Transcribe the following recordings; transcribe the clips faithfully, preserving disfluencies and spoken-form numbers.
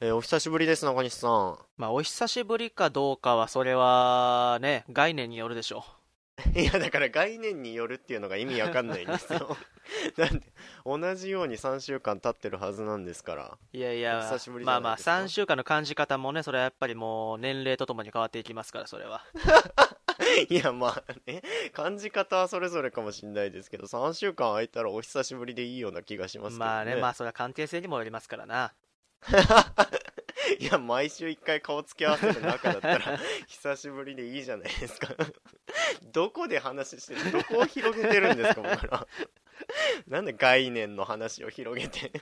えー、お久しぶりです中西さん。まあお久しぶりかどうかはそれはね概念によるでしょう。いやだから概念によるっていうのが意味わかんないんですよ。なんで同じようにさんしゅうかん経ってるはずなんですから。いやいや久しぶりじゃないですか。まあまあさんしゅうかんの感じ方もねそれはやっぱりもう年齢とともに変わっていきますからそれは。いやまあね感じ方はそれぞれかもしれないですけどさんしゅうかん空いたらお久しぶりでいいような気がしますけどね。まあねまあそれは関係性にもよりますからな。いや毎週一回顔つき合わせる中だったら久しぶりでいいじゃないですか。どこで話してるどこを広げてるんですか僕ら。なんで概念の話を広げて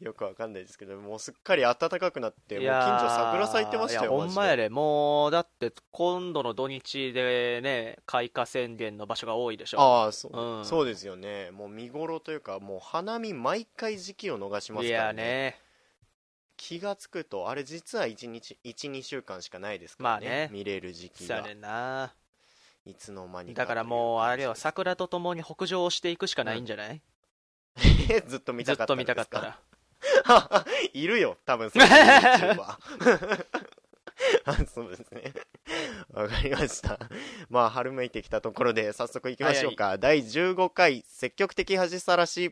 よくわかんないですけどもうすっかり暖かくなってもう近所桜咲いてましたよ。いやほんまやでもうだって今度の土日でね開花宣言の場所が多いでしょ。ああ そ,、うん、そうですよね。もう見頃というかもう花見毎回時期を逃しますからね。いやね気がつくとあれ実はいちにち いちにしゅうかんしかないですから ね,、まあ、ね見れる時期がそうやないつの間にか。だからもうあれは桜とともに北上していくしかないんじゃない、うんずっと見たかったんですか。ずっと見たかったらいるよ多分その YouTuber。 そうですねわかりました。まあ春めいてきたところで早速いきましょうか、はいはい、だいじゅうごかい積極的恥さらし。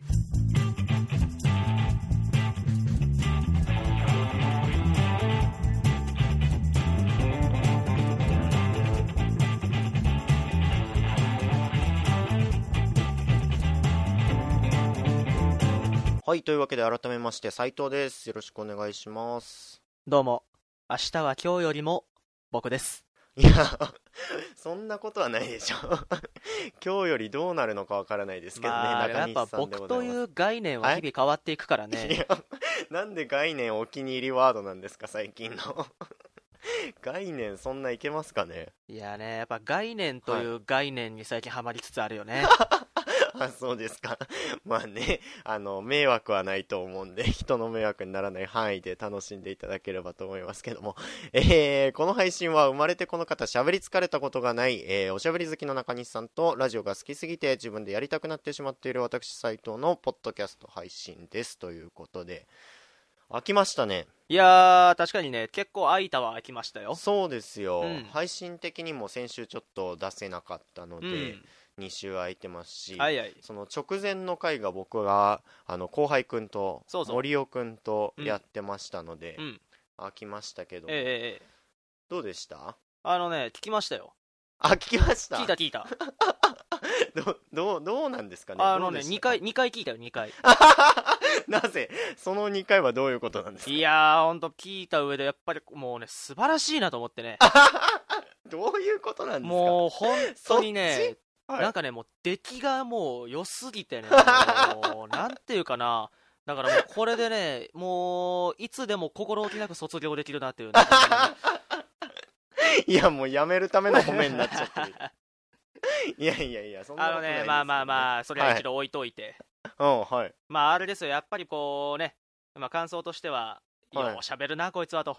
はいというわけで改めまして斉藤です。よろしくお願いします。どうも明日は今日よりも僕です。いやそんなことはないでしょ。今日よりどうなるのかわからないですけどね、まあ、中西さんでございます。やっぱ僕という概念は日々変わっていくからね。いやなんで概念お気に入りワードなんですか最近の。概念そんないけますかね。いやねやっぱ概念という概念に最近ハマりつつあるよね、はいあそうですか。まあねあの迷惑はないと思うんで人の迷惑にならない範囲で楽しんでいただければと思いますけども、えー、この配信は生まれてこの方しゃべり疲れたことがない、えー、おしゃべり好きの中西さんとラジオが好きすぎて自分でやりたくなってしまっている私斉藤のポッドキャスト配信ですということで。飽きましたね。いやー確かにね結構空いたは飽きましたよ。そうですよ、うん、配信的にも先週ちょっと出せなかったので、うんに週空いてますし、はいはい、その直前の回が僕があの後輩くんと森尾くんとやってましたので、うんうん、飽きましたけど、ええ、どうでした？あのね聞きましたよ。あ聞きました。聞いた聞いた。ど, ど, どうなんですかね。あのねにかいにかい聞いたよにかい。なぜそのにかいはどういうことなんですか。いやー本当聞いた上でやっぱりもうね素晴らしいなと思ってね。どういうことなんですか。もう本当にね。はい、なんかねもう出来がもう良すぎてねもうなんていうかなだからもうこれでねもういつでも心置きなく卒業できるなっていう、ね、いやもうやめるための褒めになっちゃってる。いやいやいやそんなことないですよね。あのねまあまあまあそれは一度置いといて、はいはい、まああれですよやっぱりこうね、まあ、感想としてはようしゃべるなこいつはと。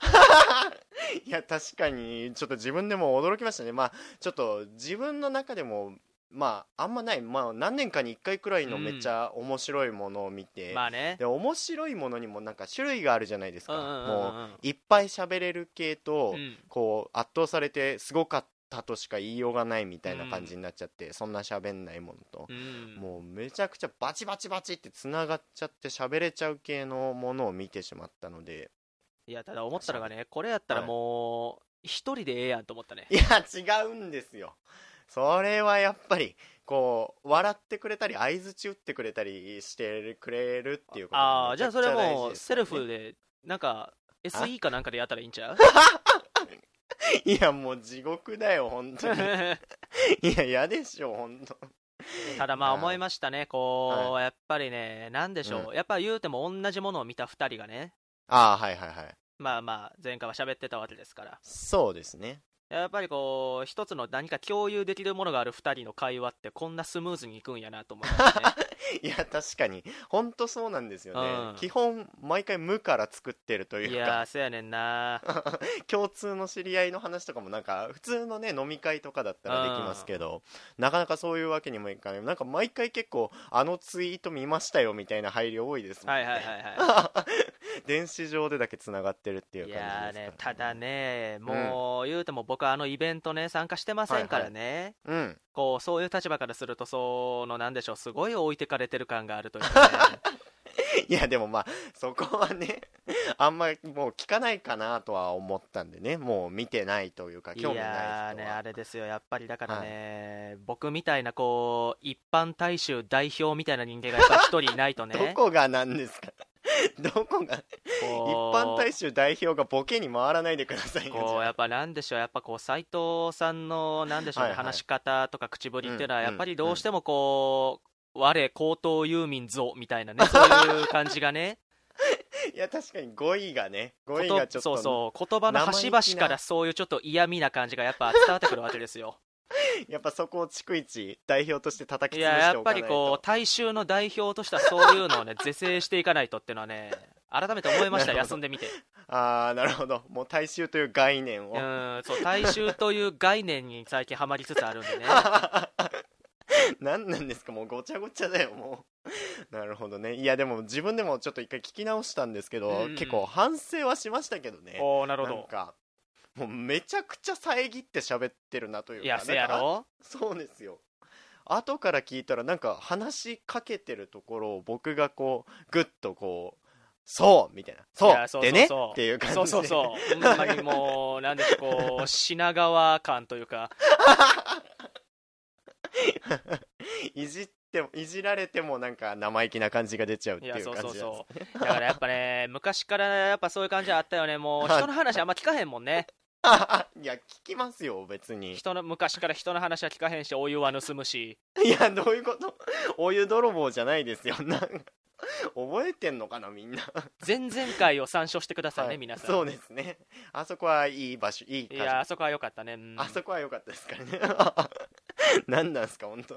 いや確かにちょっと自分でも驚きましたね。まあちょっと自分の中でもまああんまない、まあ、何年かにいっかいくらいのめっちゃ面白いものを見て、うんまあね、で面白いものにもなんか種類があるじゃないですか、うんうんうんうん、もういっぱい喋れる系と、うん、こう圧倒されてすごかったとしか言いようがないみたいな感じになっちゃって、うん、そんな喋んないものと、うん、もうめちゃくちゃバチバチバチってつながっちゃって喋れちゃう系のものを見てしまったので。いやただ思ったのがねこれやったらもう一人でええやんと思ったね、はい、いや違うんですよ。それはやっぱりこう笑ってくれたり相槌打ってくれたりしてくれるっていうことがめちゃくちゃ大事ですね。ああじゃあそれもうセルフでなんか エスイー かなんかでやったらいいんちゃう。いやもう地獄だよ本当に。いや嫌でしょ本当。ただまあ思いましたねこう、はい、やっぱりねなんでしょう、うん、やっぱ言うても同じものを見たふたりがね。ああはいはいはいまあまあ前回は喋ってたわけですから。そうですねやっぱりこう一つの何か共有できるものがあるふたりの会話ってこんなスムーズにいくんやなと思いますね。いや確かに本当そうなんですよね、うん、基本毎回無から作ってるというか。いやそうやねんな。共通の知り合いの話とかもなんか普通のね飲み会とかだったらできますけど、うん、なかなかそういうわけにもいかない。なんか毎回結構あのツイート見ましたよみたいな配慮多いですもんね。はいはいはいはい電子上でだけつながってるっていう感じですかね。いやね、ただね、もう言うても僕はあのイベントね参加してませんからね、はいはい、うん、こうそういう立場からすると、そのなんでしょう、すごい置いてかれてる感があるというかねいやでもまあそこはねあんまりもう聞かないかなとは思ったんでね、もう見てないというか興味ない人は。いやね、あれですよ、やっぱりだからね、はい、僕みたいなこう一般大衆代表みたいな人間がやっぱ一人いないとねどこがなんですかどこが一般大衆代表がボケに回らないでくださいよ。こうやっぱなんでしょう、やっぱこう斉藤さんのなんでしょうね、はいはい、話し方とか口ぶりっていうのはやっぱりどうしてもこう、うんうんうん、我高等遊民ぞみたいなね、そういう感じがねいや確かに語彙がね、語彙がちょっとそうそう、言葉の端々からそういうちょっと嫌味な感じがやっぱ伝わってくるわけですよやっぱそこを逐一代表として叩き潰しておかないと。いややっぱりこう大衆の代表としてはそういうのをね是正していかないとっていうのはね改めて思いました休んでみて。ああなるほど、もう大衆という概念を、うん、そう、大衆という概念に最近ハマりつつあるんでね何なんですか、もうごちゃごちゃだよもうなるほどね。いやでも自分でもちょっと一回聞き直したんですけど、うん、結構反省はしましたけどね。おー、なるほど。なんかもうめちゃくちゃ遮って喋ってるなというか。いやせやろ、そうですよ。後から聞いたらなんか話しかけてるところを僕がこうグッとこうそうみたいな、そうでねっていう感じで、そうそうそうほんまにもうなんでしょう、こう品川感というかいじってもいじられてもなんか生意気な感じが出ちゃうっていう感じなんですね。いやそうそうそうだからやっぱね昔からやっぱそういう感じはあったよね。もう人の話あんま聞かへんもんねいや聞きますよ別に。人の昔から人の話は聞かへんし、お湯は盗むし。いやどういうこと、お湯泥棒じゃないですよ。なんか覚えてんのかなみんな前々回を参照してくださいね、はい、皆さん。そうですね、あそこはいい場所、いい感じ。いやあそこは良かったね、うん、あそこは良かったですからね何なんすか本当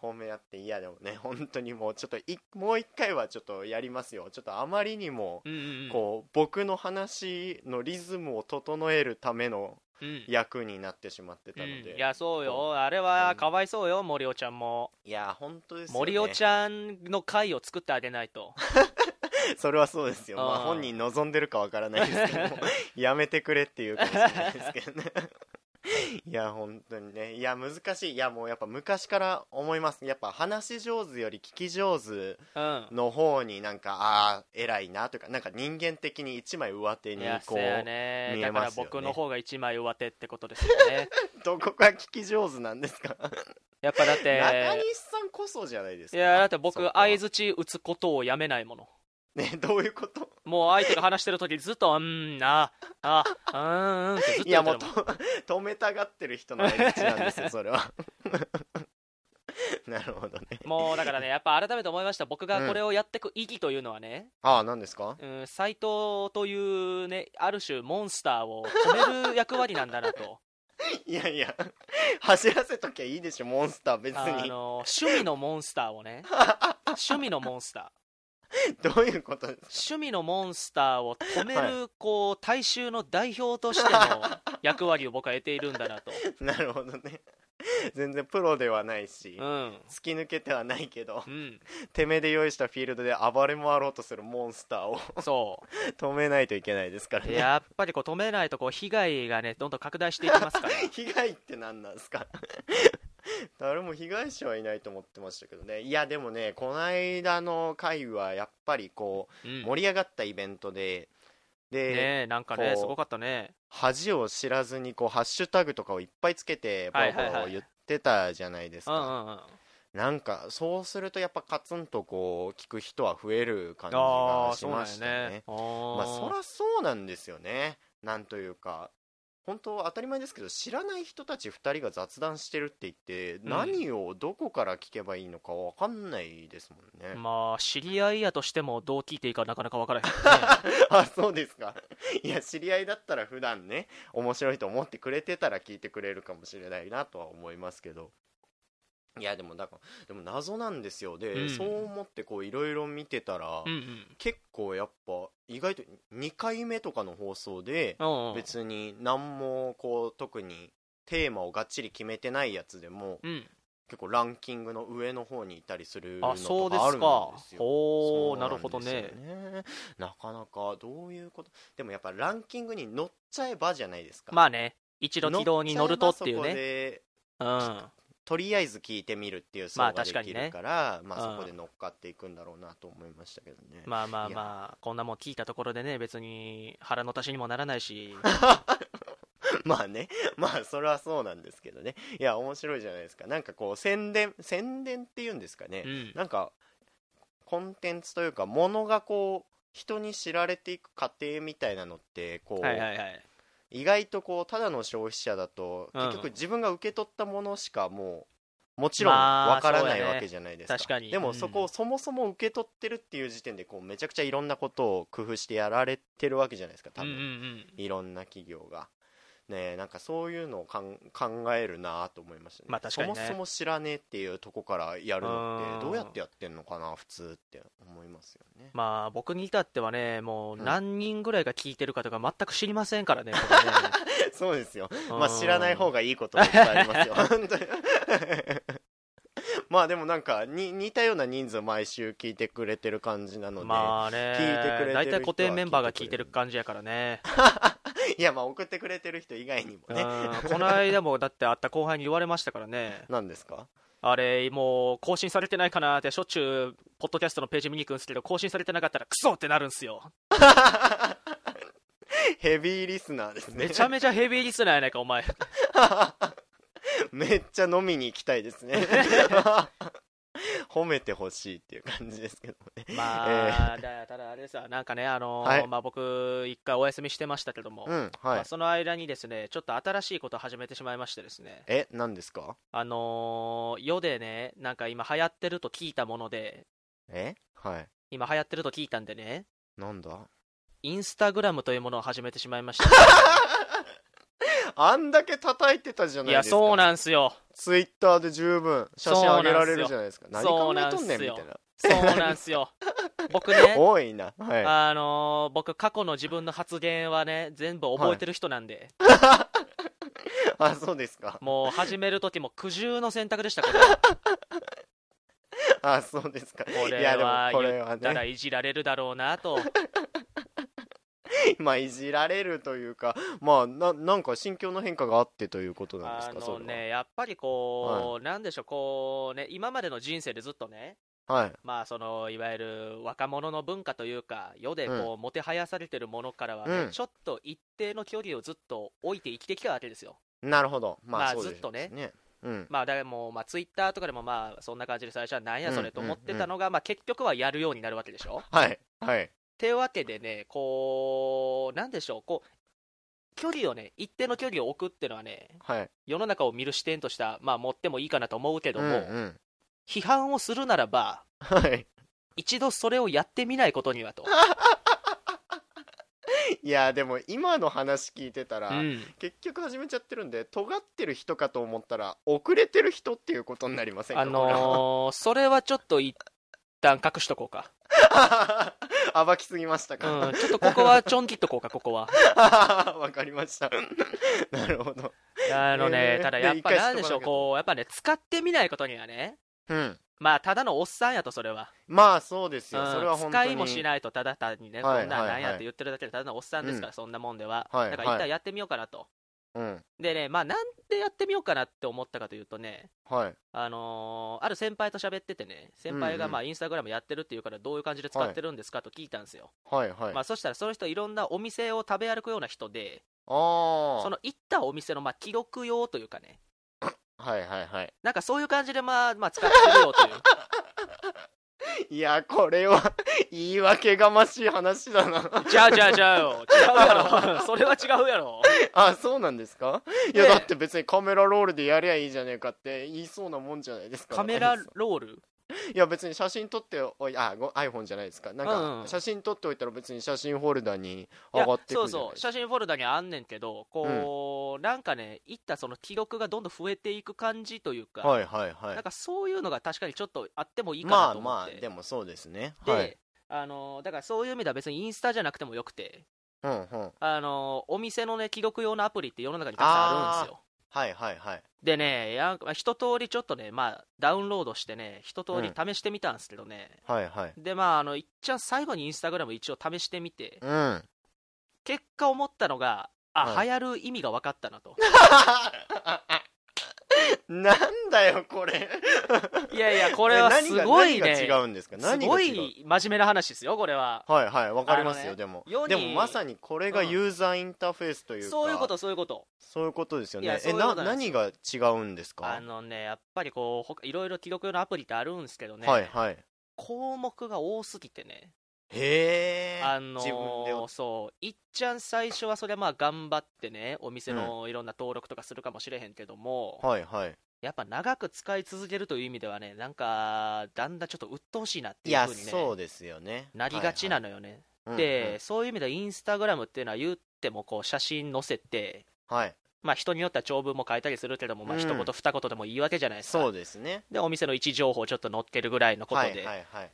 褒め合って。いやでもね本当にもうちょっといもう一回はちょっとやりますよ。ちょっとあまりにも、うんうんうん、こう僕の話のリズムを整えるための役になってしまってたので、うん、いやそうよ、あれはかわいそうよ、うん、森尾ちゃんも。いや本当ですよね、森尾ちゃんの回を作ってあげないとそれはそうですよ、まあ、本人望んでるかわからないですけどもやめてくれっていうかもしれないですけどねいや本当にね、いや難しい。いやもうやっぱ昔から思います、やっぱ話し上手より聞き上手の方になんか、うん、あー偉いなというか、なんか人間的に一枚上手にこう見えますよね。だから僕の方が一枚上手ってことですよねどこが聞き上手なんですかやっぱだって中西さんこそじゃないですか。いやだって僕相槌打つことをやめないものね、どういうこと。もう相手が話してるときずっとうーんあああうんってずっと言ってるもん。いやもう止めたがってる人の相槌なんですよそれはなるほどね。もうだからねやっぱ改めて思いました。僕がこれをやってく意義というのはね、うん、ああ何ですか、うん、斉藤というねある種モンスターを止める役割なんだなといやいや走らせときゃいいでしょモンスター。別にあの趣味のモンスターをね趣味のモンスターどういうことですか。趣味のモンスターを止める、はい、こう大衆の代表としての役割を僕は得ているんだなとなるほどね。全然プロではないし、うん、突き抜けてはないけど、うん、手目で用意したフィールドで暴れ回ろうとするモンスターをそう止めないといけないですからね。やっぱりこう止めないとこう被害がねどんどん拡大していきますから被害って何なんですか誰も被害者はいないと思ってましたけどね。いやでもねこの間の回はやっぱりこう、うん、盛り上がったイベントでで、ね、なんかねすごかったね。恥を知らずにこうハッシュタグとかをいっぱいつけてボロボロ言ってたじゃないですか。なんかそうするとやっぱカツンとこう聞く人は増える感じがしましたね。あー、そうなんやね。あー。まあそらそうなんですよね。なんというか本当当たり前ですけど知らない人たちふたりが雑談してるって言って、うん、何をどこから聞けばいいのか分かんないですもんね。まあ知り合いやとしてもどう聞いていいかなかなか分からへん、ね、あそうですか。いや知り合いだったら普段ね面白いと思ってくれてたら聞いてくれるかもしれないなとは思いますけど。いやでもだからでも謎なんですよ。で、うん、そう思ってこういろいろ見てたら、うんうん、結構やっぱ意外とにかいめとかの放送で別に何もこう特にテーマをがっちり決めてないやつでも、うん、結構ランキングの上の方にいたりするのとかあるんですよ。あ、そうですか。おー、なるほどね。なかなかどういうこと。でもやっぱランキングに乗っちゃえばじゃないですか。まあね、一度軌道に乗るとっていうね。うん。とりあえず聞いてみるっていう層ができるから、まあね、まあ、そこで乗っかっていくんだろうなと思いましたけどね。まあまあまあ、こんなもん聞いたところでね、別に腹の足しにもならないし。まあね、まあそれはそうなんですけどね。いや面白いじゃないですか。なんかこう宣伝宣伝っていうんですかね、うん、なんかコンテンツというかものがこう人に知られていく過程みたいなのってこう、はいはいはい、意外とこうただの消費者だと、うん、結局自分が受け取ったものしかもうもちろんわからない、まあ、わけじゃないですか。確かに。でもそこをそもそも受け取ってるっていう時点でこうめちゃくちゃいろんなことを工夫してやられてるわけじゃないですか多分、うんうんうん、いろんな企業がねえ、なんかそういうのをかん考えるなと思いましたね。まあ確かにね、そもそも知らねえっていうとこからやるのってどうやってやってんのかな普通って思いますよね。まあ僕に至ってはね、もう何人ぐらいが聞いてるかとか全く知りませんからね、うん、これねそうですよ。まあ知らない方がいいこともいっぱいありますよ本当にまあでもなんかに似たような人数毎週聞いてくれてる感じなので、まあね、聞いてくれてる人は大体固定メンバーが聞いてる感じやからねいやまあ送ってくれてる人以外にもね、この間もだって会った後輩に言われましたからね。何ですかあれ、もう更新されてないかなってしょっちゅうポッドキャストのページ見に行くんですけど、更新されてなかったらクソってなるんすよヘビーリスナーですね。めちゃめちゃヘビーリスナーやないかお前めっちゃ飲みに行きたいですね褒めてほしいっていう感じですけどね。まあ、えー、ただあれですわ、なんかね、あのーはい、まあ、僕一回お休みしてましたけども、うん、はい、まあ、その間にですねちょっと新しいことを始めてしまいましてですね。え、何ですか。あのー、世でね、なんか今流行ってると聞いたもので、え、はい、今流行ってると聞いたんでね、なんだ、インスタグラムというものを始めてしまいましたあんだけ叩いてたじゃないですか。いやそうなんすよ。ツイッターで十分写真上げられるじゃないですか。何考えとんねんみたいな。そうなんすよ僕ね多いな、はい、あのー、僕過去の自分の発言はね全部覚えてる人なんで、はい、あ、そうですか。もう始める時も苦渋の選択でしたこれあ、そうですか。これは言ったらいじられるだろうなとまあいじられるというか、まあ な, なんか心境の変化があってということなんですか。あのね、それやっぱりこう、はい、なんでしょう、こうね、今までの人生でずっとね、はい、まあそのいわゆる若者の文化というか世でこう、うん、もてはやされてるものからは、ね、うん、ちょっと一定の距離をずっと置いて生きてきたわけですよ。なるほど。まあ、まあ、そうですね、ずっとね、うん、まあ、だからもう、まあ、ツイッターとかでもまあそんな感じで最初はなんやそれと思ってたのが、うんうんうん、まあ、結局はやるようになるわけでしょ。はいはい。ってわけでね、こうなんでしょう、こう距離をね、一定の距離を置くっていうのはね、はい、世の中を見る視点とした、まあ、持ってもいいかなと思うけども、うんうん、批判をするならば、はい、一度それをやってみないことにはといやでも今の話聞いてたら、うん、結局始めちゃってるんで、尖ってる人かと思ったら遅れてる人っていうことになりませんか。あのー、それはちょっと一旦隠しとこうか暴きすぎましたか、うん、ちょっとここはちょん切っとこうかここはわかりましたなるほど。あのね、えー、ただやっぱなんでしょう、こうやっぱね使ってみないことにはね、うん、まあただのおっさんやと。それはまあそうですよ、うん、それは本当に使いもしないと、ただ単にね、はい、こんななんやって言ってるだけでただのおっさんですから、うん、そんなもんでは、はい、だから一旦やってみようかなと、はい、でね、まあなんでやってみようかなって思ったかというとね、はい、あのー、ある先輩と喋っててね、先輩がまあインスタグラムやってるっていうからどういう感じで使ってるんですかと聞いたんですよ、はいはいはい。まあ、そしたらその人いろんなお店を食べ歩くような人で、あ、その行ったお店のまあ記録用というかねはいはいはい、なんかそういう感じでまあ、まあ、使ってるよといういやこれは言い訳がましい話だなじゃあじゃあじゃあよ違うやろそれは違うやろ。あ、そうなんですか。いやだって別にカメラロールでやりゃいいじゃねえかって言いそうなもんじゃないですか。カメラロール、いや別に写真撮っておい、あ、iPhone じゃないですか、なんか写真撮っておいたら別に写真フォルダに上がってくるじゃないですか。そうそう写真フォルダにあんねんけど、こう、うん、なんかねいったその記録がどんどん増えていく感じというか、はいはいはい、なんかそういうのが確かにちょっとあってもいいかなと思って。まあまあでもそうですね。で、はい、あのー、だからそういう意味では別にインスタじゃなくてもよくて、うんうん、あのー、お店のね記録用のアプリって世の中にたくさんあるんですよ。はいはいはい。でね、や一通りちょっとね、まあ、ダウンロードしてね一通り試してみたんですけどね、うん、はいはい。でまあ、あの一応最後にインスタグラム一応試してみて、うん、結果思ったのがあ、はい、流行る意味が分かったなとなんだよこれいやいや、これはすごいね、何が違うんですか、何が違う、すごい真面目な話ですよこれは。はいはい、わかりますよ、ね、でもでもまさにこれがユーザーインターフェースというか、うん、そういうことそういうことそういうことですよね。え、な何が違うんですか。あのね、やっぱりこういろいろ記録用のアプリってあるんですけどね、はいはい、項目が多すぎてね。へー、あのー、自分でそういっちゃん最初はそれはまあ頑張ってねお店のいろんな登録とかするかもしれへんけども、うん、はいはい、やっぱ長く使い続けるという意味ではね、なんかだんだんちょっと鬱陶しいなっていう風にね、いやそうですよね、なりがちなのよね、はいはい、で、うんうん、そういう意味でインスタグラムっていうのは言ってもこう写真載せて、はい、まあ、人によっては長文も変えたりするけども、まあ一言二言でもいいわけじゃないですか、うん、そうですね。でお店の位置情報ちょっと載ってるぐらいのことで、はいはいはい。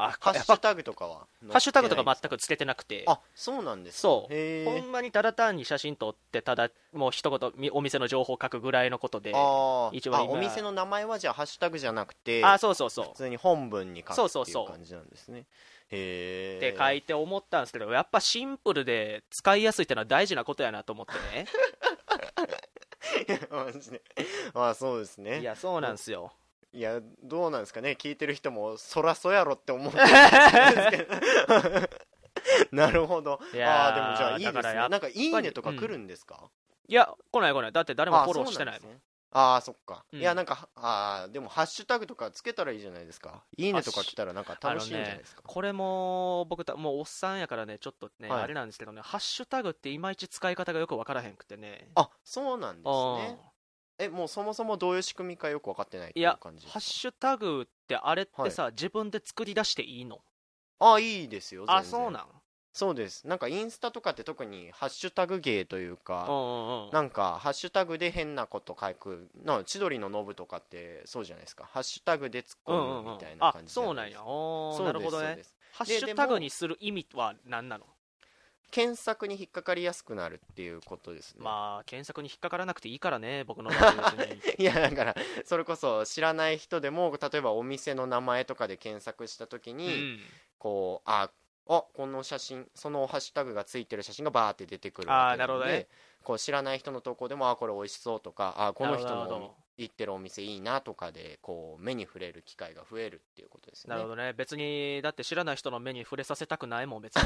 あ、ハッシュタグとかはハッシュタグとか全くつけてなくて。あ、そうなんですか。そう、へー、ほんまにただ単に写真撮って、ただもう一言お店の情報を書くぐらいのことで。あ一応今あお店の名前はじゃあハッシュタグじゃなくて、あそうそうそう、普通に本文に書くっていう感じなんですね。へーって書いて思ったんですけど、やっぱシンプルで使いやすいってのは大事なことやなと思ってねマジで、まあそうですね。いやそうなんですよ。いやどうなんですかね、聞いてる人もそらそやろって思ってるんですけどなるほど。いやあでもじゃあいいですね。なんかいいねとか来るんですか、うん、いや来ない来ない、だって誰もフォローしてないもん。ああそっか、うん、いやなんかあでもハッシュタグとかつけたらいいじゃないですか。いいねとか来たらなんか楽しいんじゃないですか、ね、これも僕たもうおっさんやからねちょっとね、はい、あれなんですけどね、ハッシュタグっていまいち使い方がよく分からへんくてね。あそうなんですね。えもうそもそもどういう仕組みかよく分かってないっていう感じですか。いやハッシュタグってあれってさ、はい、自分で作り出していいの。あいいですよ全然。あそうなん。そうです。なんかインスタとかって特にハッシュタグ芸というか、うんうん、なんかハッシュタグで変なこと書くの、千鳥のノブとかってそうじゃないですか、ハッシュタグで突っ込むみたいな感じ、うんうんうん、あそうなんや。おなるほどね。ハッシュタグにする意味は何なの。検索に引っかかりやすくなるっていうことですね。まあ検索に引っかからなくていいからね僕の場合はねいやだからそれこそ知らない人でも例えばお店の名前とかで検索した時に、うん、こうああこの写真そのハッシュタグがついてる写真がバーって出てくるわけなので、あなるほど、ね、こう知らない人の投稿でもあこれ美味しそうとかあこの人の行ってるお店いいなとかでこう目に触れる機会が増えるっていうことですね。なるほどね。別にだって知らない人の目に触れさせたくないもん別に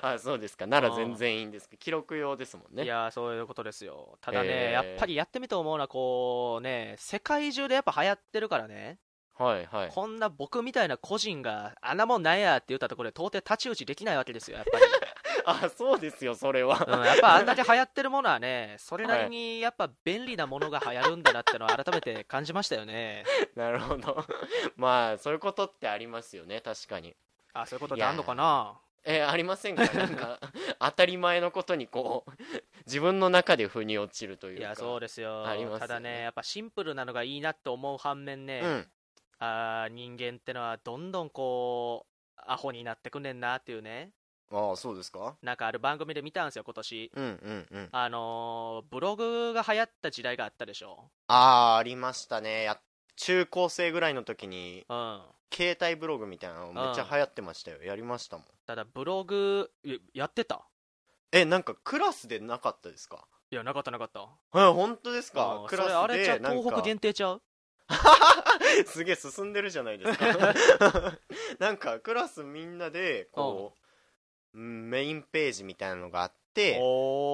あそうですか。なら全然いいんですけど、記録用ですもんね。いやそういうことですよ。ただねやっぱりやってみて思うのはこうね、世界中でやっぱ流行ってるからね、はいはい、こんな僕みたいな個人があんなもんなんやって言ったところで到底太刀打ちできないわけですよやっぱりあそうですよそれは、うん、やっぱあんだけ流行ってるものはねそれなりにやっぱ便利なものが流行るんだなってのを改めて感じましたよねなるほど。まあそういうことってありますよね確かに。あそういうことってあんのかな。えー、ありませんか。なんか当たり前のことにこう自分の中で腑に落ちるというか。いやそうですよ。ありますよね。ただねやっぱシンプルなのがいいなって思う反面ね、うん、あ人間ってのはどんどんこうアホになってくんねんなっていうね。ああそうですか。なんかある番組で見たんですよ今年、うんうんうん、あのー、ブログが流行った時代があったでしょ。ああありましたね。や中高生ぐらいの時に、うん、携帯ブログみたいなのめっちゃ流行ってましたよ、うん、やりましたもん。ただブログ や, やってたえなんかクラスでなかったですか。いやなかったなかった。え本当ですか、うん、クラスで。それあれちゃ東北限定ちゃうすげえ進んでるじゃないですかなんかクラスみんなでこう、うんメインページみたいなのがあって、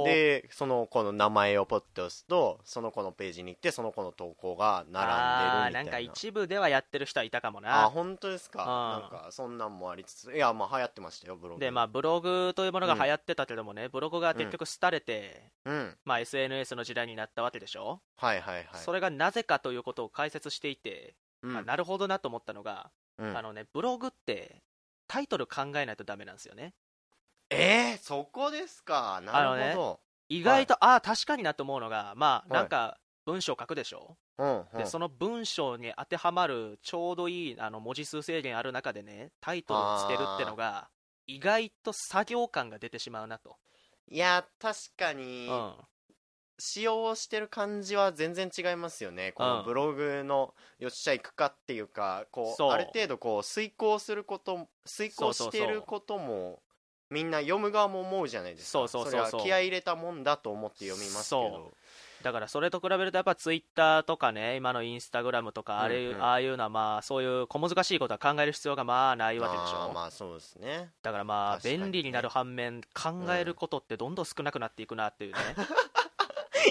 でその子の名前をポッと押すとその子のページに行ってその子の投稿が並んでるみたいな。あなんか一部ではやってる人はいたかもな。あ本当ですか、うん、なんかそんなんもありつつ。いやまあ流行ってましたよブログで。まあブログというものが流行ってたけどもね、うん、ブログが結局廃れて、うん、まあ エスエヌエス の時代になったわけでしょ、うん、はいはいはい。それがなぜかということを解説していて、うんまあ、なるほどなと思ったのが、うん、あのねブログってタイトル考えないとダメなんですよね。えー、そこですか。なるほど、あのね、意外と、はい、ああ確かになと思うのがまあなんか文章書くでしょ、はい、でその文章に当てはまるちょうどいいあの文字数制限ある中でねタイトルをつけるってのが意外と作業感が出てしまうなと。いや確かに、うん、使用してる感じは全然違いますよね。このブログのよっしゃ行くかっていうか、こうある程度こう遂行すること遂行してることも、そうそうそう、みんな読む側も思うじゃないですか。そうそうそうそう、それは気合い入れたもんだと思って読みますけど、だからそれと比べるとやっぱツイッターとかね、今のインスタグラムとかあれ、うんうん、ああいうのはまあそういう小難しいことは考える必要がまあないわけでしょ。あ、まあそうですね。だからまあ便利になる反面、考えることってどんどん少なくなっていくなっていうね、うん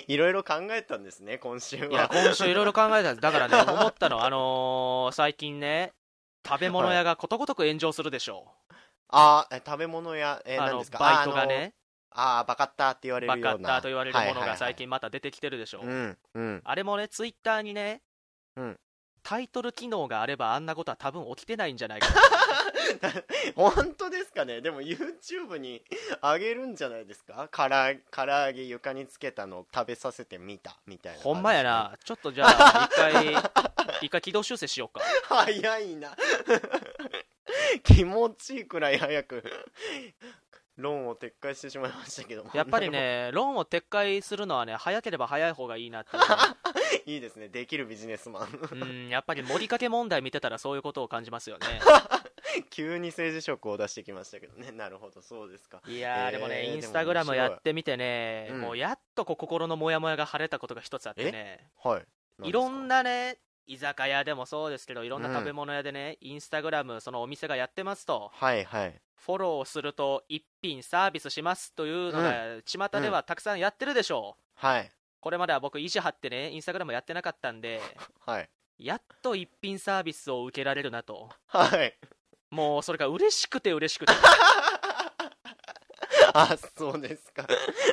いろいろ考えたんですね今週は。いや今週いろいろ考えたんです。だからね思ったの、あのー、最近ね食べ物屋がことごとく炎上するでしょう。ああ食べ物屋、えー、何ですか、バイトがね、ああバカッターって言われるようなバカッターと言われるものが最近また出てきてるでしょう、はいはいはい、うんうん、あれもねツイッターにね、うん、タイトル機能があればあんなことは多分起きてないんじゃないか本当ですかね。でも YouTube に上げるんじゃないですか。からから揚げ床につけたのを食べさせてみたみたいな。ほんまやな。ちょっとじゃあ一回一回軌道修正しようか。早いな気持ちいいくらい早く論を撤回してしまいましたけども、やっぱりね論を撤回するのはね早ければ早い方がいいなっていいですね、できるビジネスマンうんやっぱり盛りかけ問題見てたらそういうことを感じますよね急に政治色を出してきましたけどね。なるほど、そうですか。いやー、えー、でもねインスタグラムやってみてね、うん、もうやっとこう心のモヤモヤが晴れたことが一つあってね、はい、いろんなね居酒屋でもそうですけど、いろんな食べ物屋でね、うん、インスタグラムそのお店がやってますと、はいはい、フォローすると一品サービスしますというのが、うん、巷ではたくさんやってるでしょう、はい。これまでは僕意地張ってねインスタグラムやってなかったんで、はい、やっと一品サービスを受けられるなと、はい、もうそれが嬉しくて嬉しくてあ、そうですか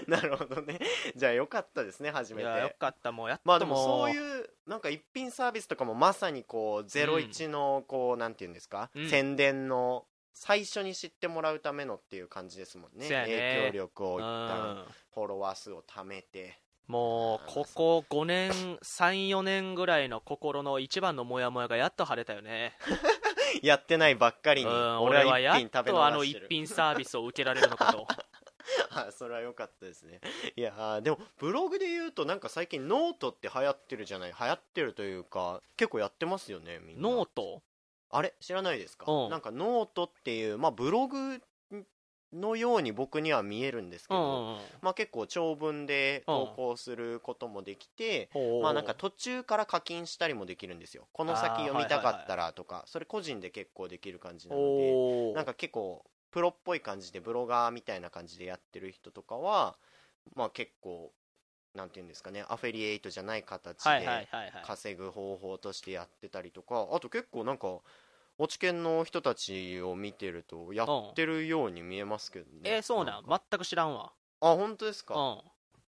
なるほどね。じゃあよかったですね初めて。いやよかった、もうやっともう、まあでもそういうなんか一品サービスとかもまさにこうゼロイチのこう、うん、なんていうんですか、うん、宣伝の最初に知ってもらうためのっていう感じですもんね。影響力を一旦フォロワー数を貯めて、もうここごねん さん,よ 年ぐらいの心の一番のモヤモヤがやっと晴れたよねやってないばっかりに、うん、俺はやっとあの一品サービスを受けられるのかとあ、それは良かったですね。いやでもブログで言うとなんか最近ノートって流行ってるじゃない、流行ってるというか結構やってますよねみんな。ノートあれ知らないですか、うん、なんかノートっていう、まあ、ブログのように僕には見えるんですけど、うんうんうん、まあ、結構長文で投稿することもできて、うん、まあ、なんか途中から課金したりもできるんですよ。この先読みたかったらとか、はいはいはい、それ個人で結構できる感じなので、なんか結構プロっぽい感じでブロガーみたいな感じでやってる人とかは、まあ、結構なんていうんですかね、アフィリエイトじゃない形で稼ぐ方法としてやってたりとか、はいはいはいはい、あと結構なんか落ち研の人たちを見てるとやってるように見えますけどね、うん、えー、そうなん、全く知らんわ。あ、本当ですか、うん、あ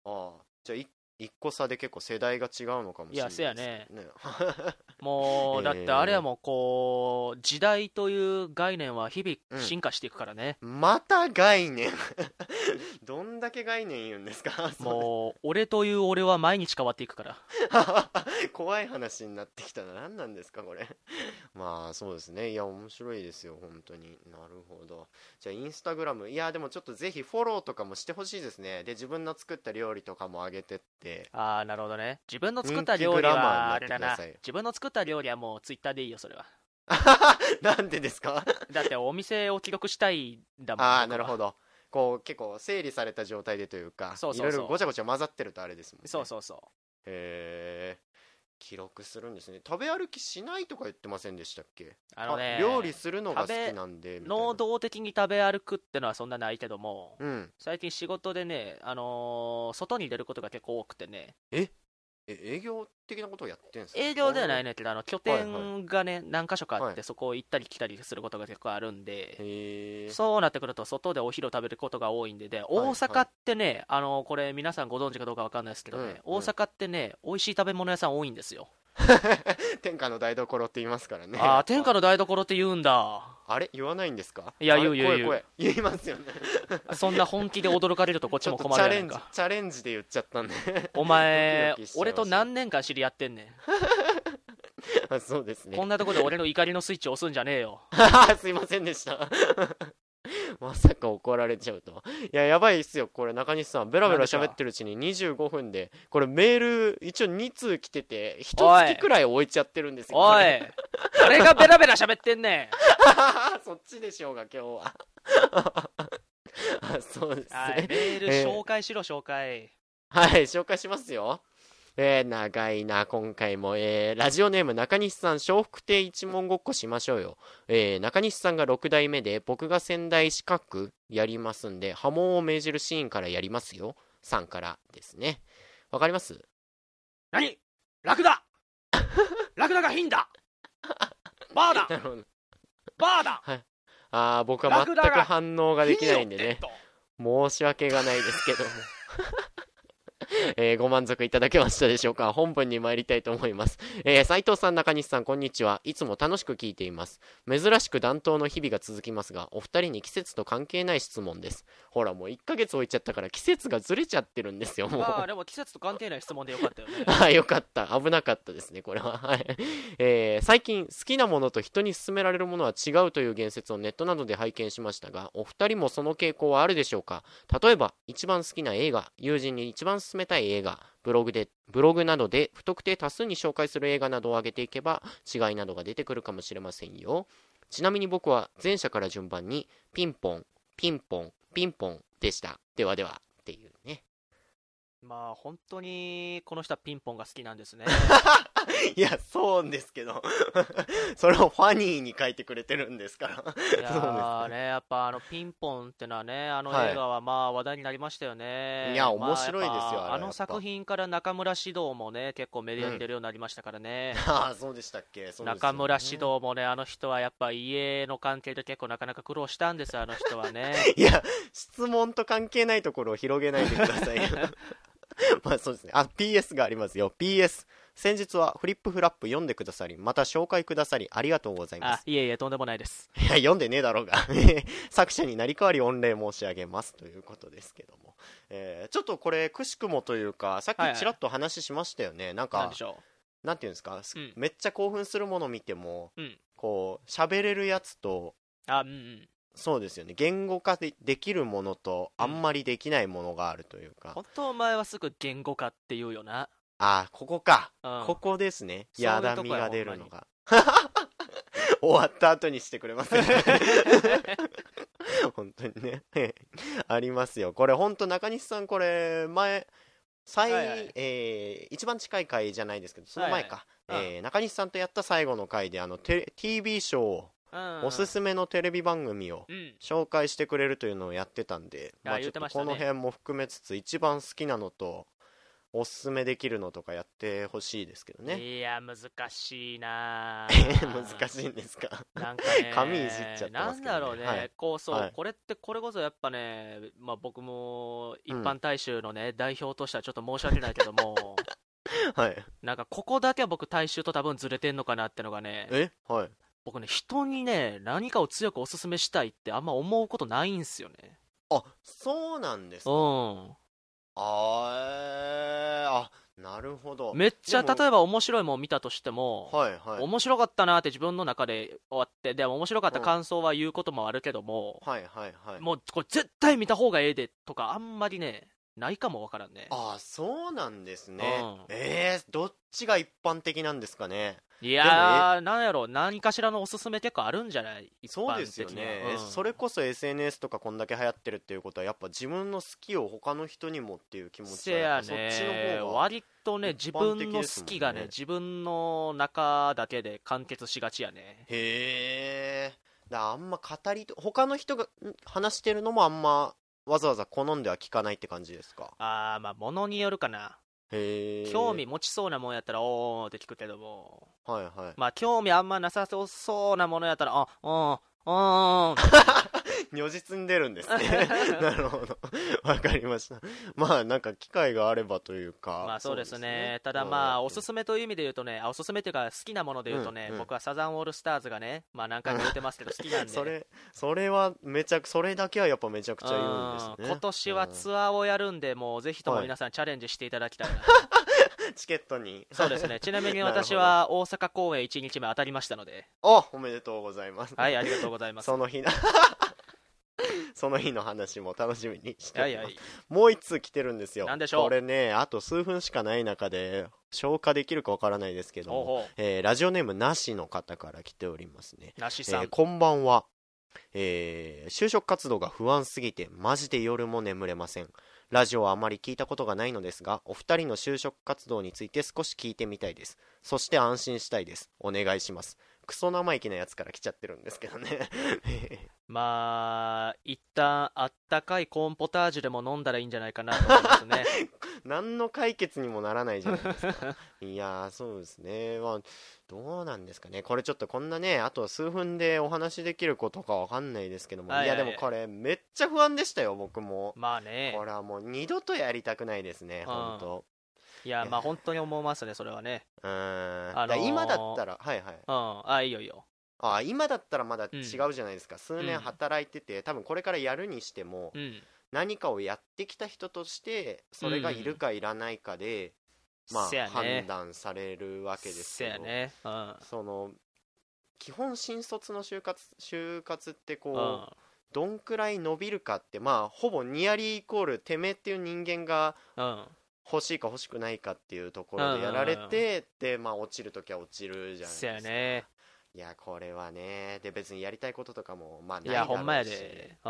あ、じゃあいっこ差で結構世代が違うのかもしれないですね。いやせやねもうだってあれはもうこう時代という概念は日々進化していくからね、うん、また概念どんだけ概念言うんですかもう俺という俺は毎日変わっていくから怖い話になってきたな、何なんですかこれまあそうですね、いや面白いですよ本当に。なるほど、じゃあインスタグラム、いやでもちょっとぜひフォローとかもしてほしいですね。で自分の作った料理とかもあげてって、あーなるほどね。自分の作った料理はあれだな、自分の作った料理はもうツイッターでいいよそれはなんでですかだってお店を記録したいんだもん。あーなるほど、こう結構整理された状態でというか、そうそうそう、いろいろごちゃごちゃ混ざってるとあれですもんね。そうそうそう、へー、記録するんですね。食べ歩きしないとか言ってませんでしたっけ。あのね、あ、料理するのが好きなんでみたいな、能動的に食べ歩くってのはそんなないけども、うん、最近仕事でね、あのー、外に出ることが結構多くてね。ええ、営業的なことをやってんですか。営業ではないねんけど、あの拠点がね、はいはい、何か所かあって、はい、そこを行ったり来たりすることが結構あるんで、へー、そうなってくると外でお昼を食べることが多いんで、で大阪ってね、はいはい、あのこれ皆さんご存知かどうか分かんないですけどね、うんうん、大阪ってね美味しい食べ物屋さん多いんですよ天下の台所って言いますからね。あ、天下の台所って言うんだ。あれ言わないんですか。いや言う言う言う言いますよねそんな本気で驚かれるとこっちも困るやんか。チャレンジで言っちゃったんでお前ドキドキしちゃいますね。俺と何年間知り合ってんねんあ、そうですね、こんなとこで俺の怒りのスイッチ押すんじゃねえよすいませんでしたまさか怒られちゃうと。いや、やばいっすよこれ。中西さんベラベラ喋ってるうちににじゅうごふんで、これメール一応に通来てていちがつくらい置いちゃってるんですよ。おい誰がベラベラ喋ってんねんそっちでしょうが今日はあ、そうですね、はい、メール紹介しろ、えー、紹介はい紹介しますよ。えー、長いな今回も。えー、ラジオネーム中西さん、笑福亭一門ごっこしましょうよ。えー、中西さんがろく代目で僕が仙台四角やりますんで、波紋を命じるシーンからやりますよ。さんからですね。わかります？何？ラクダラクダがヒンだバーだバーだ、はい、あー僕は全く反応ができないんでね、申し訳がないですけどもえー、ご満足いただけましたでしょうか。本文に参りたいと思います。えー、斉藤さん中西さんこんにちは。いつも楽しく聞いています。珍しく暖冬の日々が続きますが、お二人に季節と関係ない質問です。ほらもういっかげつ置いちゃったから季節がずれちゃってるんですよもう。ああでも季節と関係ない質問でよかったよねああよかった、危なかったですねこれは、えー、最近好きなものと人に勧められるものは違うという言説をネットなどで拝見しましたが、お二人もその傾向はあるでしょうか。例えば一番好きな映画、友人に一番勧めたい映画、ブログでブログなどで不特定多数に紹介する映画などを挙げていけば違いなどが出てくるかもしれませんよ。ちなみに僕は前者から順番にピンポンピンポンピンポンでした。ではではっていうね。まあ本当にこの人はピンポンが好きなんですねいやそうですけどそれをファニーに書いてくれてるんですからいやーね、やっぱあのピンポンってのはね、あの映画はまあ話題になりましたよね、はい、いや面白いですよ、まあ、あの作品から中村獅童もね結構メディアに出るようになりましたからね、うん、ああそうでしたっけ。そうです、ね、中村獅童もね、あの人はやっぱ家の関係で結構なかなか苦労したんです、あの人はねいや質問と関係ないところを広げないでくださいまあそうですね。あ、ピーエス がありますよ。ピーエス 先日はフリップフラップ読んでくださり、また紹介くださりありがとうございます。あ、いえいえとんでもないです。いや読んでねえだろうが作者になり代わり御礼申し上げますということですけども、えー、ちょっとこれくしくもというかさっきちらっと話しましたよね、はいはい、なんかなんでしょう、なんていうんですか、うん、めっちゃ興奮するもの見ても、うん、こう喋れるやつと、あ、うんうん、そうですよね、言語化 で, できるものとあんまりできないものがあるというか、うん、本当お前はすぐ言語化って言うよな。ああここか、うん、ここですね、やだみが出るのが終わった後にしてくれますね本当にねありますよこれ。本当中西さんこれ前最、はいはい、えー、一番近い回じゃないですけどその前か、はいはい、えー、中西さんとやった最後の回であの ティーブイ ショーを、うんうん、おすすめのテレビ番組を紹介してくれるというのをやってたんで、うん、まあ、ちょっとこの辺も含めつつ一番好きなのとおすすめできるのとかやってほしいですけどね。いや難しいな難しいんですか。なんかね髪いじっちゃってますけどね。なんだろうね、はい、こうそう、はい、これってこれこそやっぱね、まあ、僕も一般大衆のね、うん、代表としてはちょっと申し訳ないけどもはい、なんかここだけは僕大衆と多分ずれてんのかなってのがね、え、はい、僕ね人にね何かを強くおすすめしたいってあんま思うことないんすよね。あ、そうなんですか。うん、ああなるほど。めっちゃ例えば面白いもん見たとしても、はいはい、面白かったなって自分の中で終わって、でも面白かった感想は言うこともあるけども、うん、はいはいはい、もうこれ絶対見た方がええでとかあんまりねないかもわからんね。ああそうなんですね、うん、えー、どっちが一般的なんですかね。いやーなんやろ、何かしらのおすすめ結構あるんじゃない。そうですよね、うん、それこそ エスエヌエス とかこんだけ流行ってるっていうことはやっぱ自分の好きを他の人にもっていう気持ちが、ね、そっちの方が割とね自分の好きがね自分の中だけで完結しがちやね。へー、だあんま語り他の人が話してるのもあんまわざわざ好んでは聞かないって感じですか。あーまあ物によるかな。へー、興味持ちそうなもんやったらおーって聞くけども、はいはい、まあ興味あんまなさそうなものやったらあおーおー如実に出るんですねなるほど、わかりました。まあなんか機会があればというか、まあそうですね、そうですね。ただまあおすすめという意味で言うとね、あおすすめというか好きなもので言うとね、うんうん、僕はサザンオールスターズがね、まあ何回も言ってますけど好きなんでそれそれはめちゃくそれだけはやっぱめちゃくちゃ言うんですね。今年はツアーをやるんで、もうぜひとも皆さん、はい、チャレンジしていただきたいなチケットにそうですね。ちなみに私は大阪公演いちにちめ当たりましたので。おおめでとうございます。はい、ありがとうございます。その日なその日の話も楽しみにしてます。いやいやいや、もう一通来てるんですよ。なんでしょう。これね、あと数分しかない中で消化できるかわからないですけども、えー、ラジオネームなしの方から来ておりますね。なしさん、えー、こんばんは、えー、就職活動が不安すぎてマジで夜も眠れません。ラジオはあまり聞いたことがないのですが、お二人の就職活動について少し聞いてみたいです。そして安心したいです。お願いします。クソ生意気なやつから来ちゃってるんですけどねまあ一旦あったかいコーンポタージュでも飲んだらいいんじゃないかなと思いますね何の解決にもならないじゃないですかいやそうですね、まあ、どうなんですかね。これちょっとこんなね、あと数分でお話できることかわかんないですけども、はいはいはい、いやでもこれめっちゃ不安でしたよ、僕も。まあね、これはもう二度とやりたくないですね、うん、本当。いやまあ本当に思いますね、それはね。うん、あのー、今だったらはいはい、うん、あいいよいいよ。あ今だったらまだ違うじゃないですか、うん、数年働いてて多分これからやるにしても、うん、何かをやってきた人としてそれがいるかいらないかで、うん、まあ、ね、判断されるわけですけど、ね、うん、その基本新卒の就活就活ってこう、うん、どんくらい伸びるかって、まあほぼニアリーイコールてめえっていう人間が、うん、欲しいか欲しくないかっていうところでやられて、でまあ落ちるときは落ちるじゃないですか。そうやね。いやこれはね、で別にやりたいこととかもまあないだろうし。いやほんまやで、う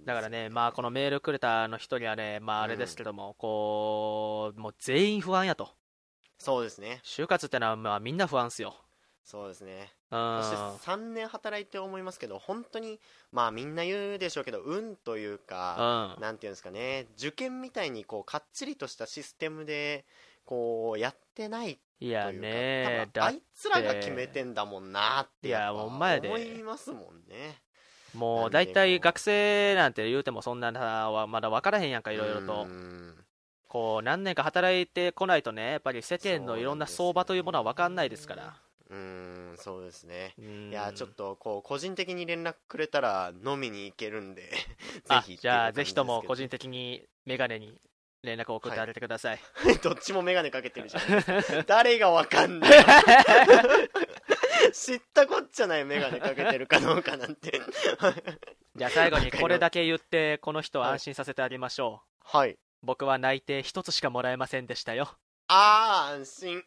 ん、だからね、まあこのメールくれたの人にはね、まああれですけども、うん、こうもう全員不安やと。そうですね。就活ってのはまあみんな不安っすよ。そうですね。そしてさんねん働いて思いますけど、本当にまあみんな言うでしょうけど、運というか、うん、なんていうんですかね、受験みたいにこうかっちりとしたシステムでこうやってないというか、いやね、あいつらが決めてんだもんなってやっぱ思いますもんね。もうだいたい学生なんて言うてもそんなのはまだ分からへんやんか、いろいろと。こう何年か働いてこないとね、やっぱり世間のいろんな相場というものは分かんないですから。うーん、そうですね。いやちょっとこう個人的に連絡くれたら飲みに行けるんでぜひ。じゃあぜひとも個人的にメガネに連絡を送ってあげてください、はい、どっちもメガネかけてるじゃん誰がわかんない知ったこっちゃない、メガネかけてるかどうかなんてじゃあ最後にこれだけ言ってこの人を安心させてあげましょう。はい、はい、僕は内定一つしかもらえませんでしたよ。あー安心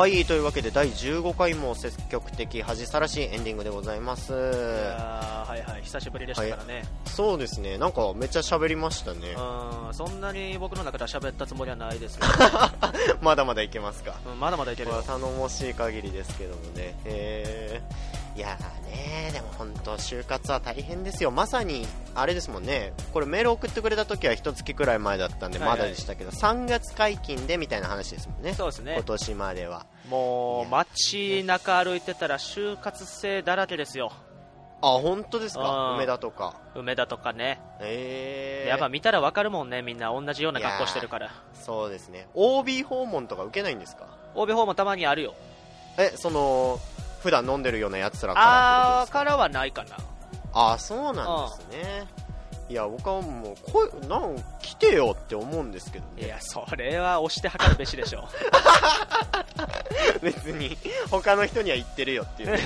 はい、というわけでだいじゅうごかいも積極的恥さらしエンディングでございます。いやはいはい、久しぶりでしたからね、はい、そうですね。なんかめっちゃ喋りましたね。うん、そんなに僕の中では喋ったつもりはないですけどまだまだいけますか、うん、まだまだいける。頼もしい限りですけどもね。へー、いやーねー、でも本当就活は大変ですよ。まさにあれですもんね、これメール送ってくれた時はいちがつくらい前だったんでまだでしたけど、はいはい、さんがつ解禁でみたいな話ですもんね。そうですね。今年まではもう街中歩いてたら就活生だらけですよ。あ、本当ですか。梅田とか梅田とかね、えー、やっぱ見たらわかるもんね、みんな同じような格好してるから。そうですね。 オービー 訪問とか受けないんですか。 オービー 訪問たまにあるよ。え、その普段飲んでるようなやつらからってことですか。あーからはないかな。あ、そうなんですね。いや僕はもうこうなん来てよって思うんですけどね。いやそれは押して測るべしでしょ別に他の人には言ってるよっていう、ね、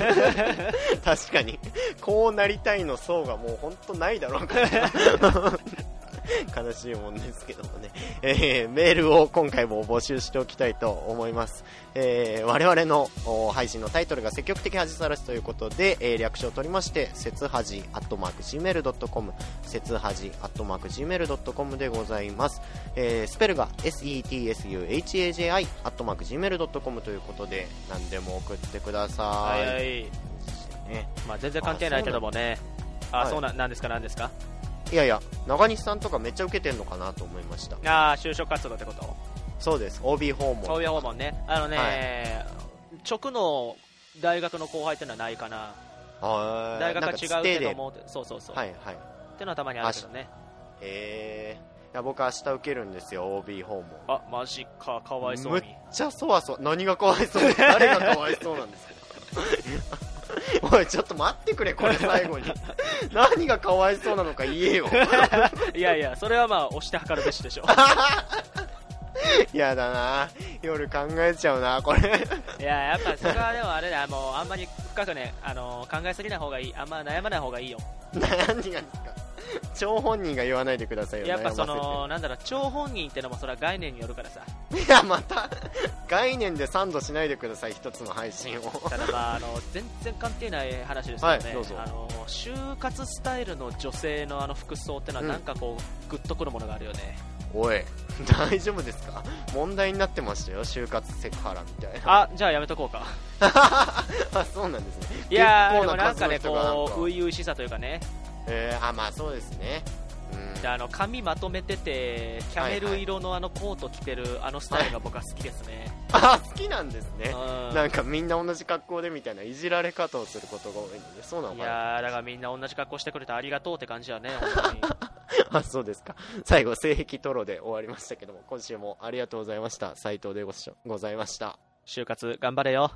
確かにこうなりたいの層がもう本当ないだろうから悲しいもんですけどもね、えー、メールを今回も募集しておきたいと思います、えー、我々の配信のタイトルが積極的恥さらしということで、えー、略称を取りまして節恥 アットマークジーメールドットコム 節恥 アットマークジーメールドットコム でございます、えー、スペルが エスイーティーエスユーエイチエージェーアイ アットマークジーメールドットコム ということで何でも送ってください、はいはいね。まあ、全然関係ないけどもね。あ、そうなんですか、なんですか。いやいや、中西さんとかめっちゃ受けてんのかなと思いました。ああ、就職活動ってこと。そうです、 オービー 訪問。 オービー 訪問ね。あのね、はい、直の大学の後輩ってのはないかな。あ、大学が違うけども、そうそうそう、はいはい、ってのはたまにあるけどね。えー、いや僕明日受けるんですよ、 オービー 訪問。あ、マジか、かわいそうに。むっちゃそわそわ。何がかわいそう、誰がかわいそうなんですかおいちょっと待ってくれ、これ最後に何がかわいそうなのか言えよいやいや、それはまあ押して測るべしでしょやだな、夜考えちゃうなこれいややっぱそれはでもあれだ、もうあんまり深くね、あのー、考えすぎない方がいい、あんま悩まない方がいいよ。何がですか、張本人が言わないでくださいよ。やっぱそのなんだろう、張本人ってのもそれは概念によるからさ。いやまた概念でサンドしないでください、一つの配信を。ただまああの全然関係ない話ですけどね、はい、どうぞ。あの就活スタイルの女性のあの服装ってのはなんかこうグッ、うん、とくるものがあるよね。おい大丈夫ですか、問題になってましたよ、就活セクハラみたいな。あ、じゃあやめとこうかあ、そうなんですね。いやーでもなんかね、こう初々しさというかね、えー、あ、まあそうですね、うん、であの髪まとめててキャメル色のあのコート着てるあのスタイルが僕は好きですね、はいはい、あ、好きなんですね。なんかみんな同じ格好でみたいないじられ方をすることが多いので、そうなのかな。いやーだからみんな同じ格好してくれてありがとうって感じだね本当にあ、そうですか。最後性癖トロで終わりましたけども、今週もありがとうございました。斉藤でございました。就活頑張れよ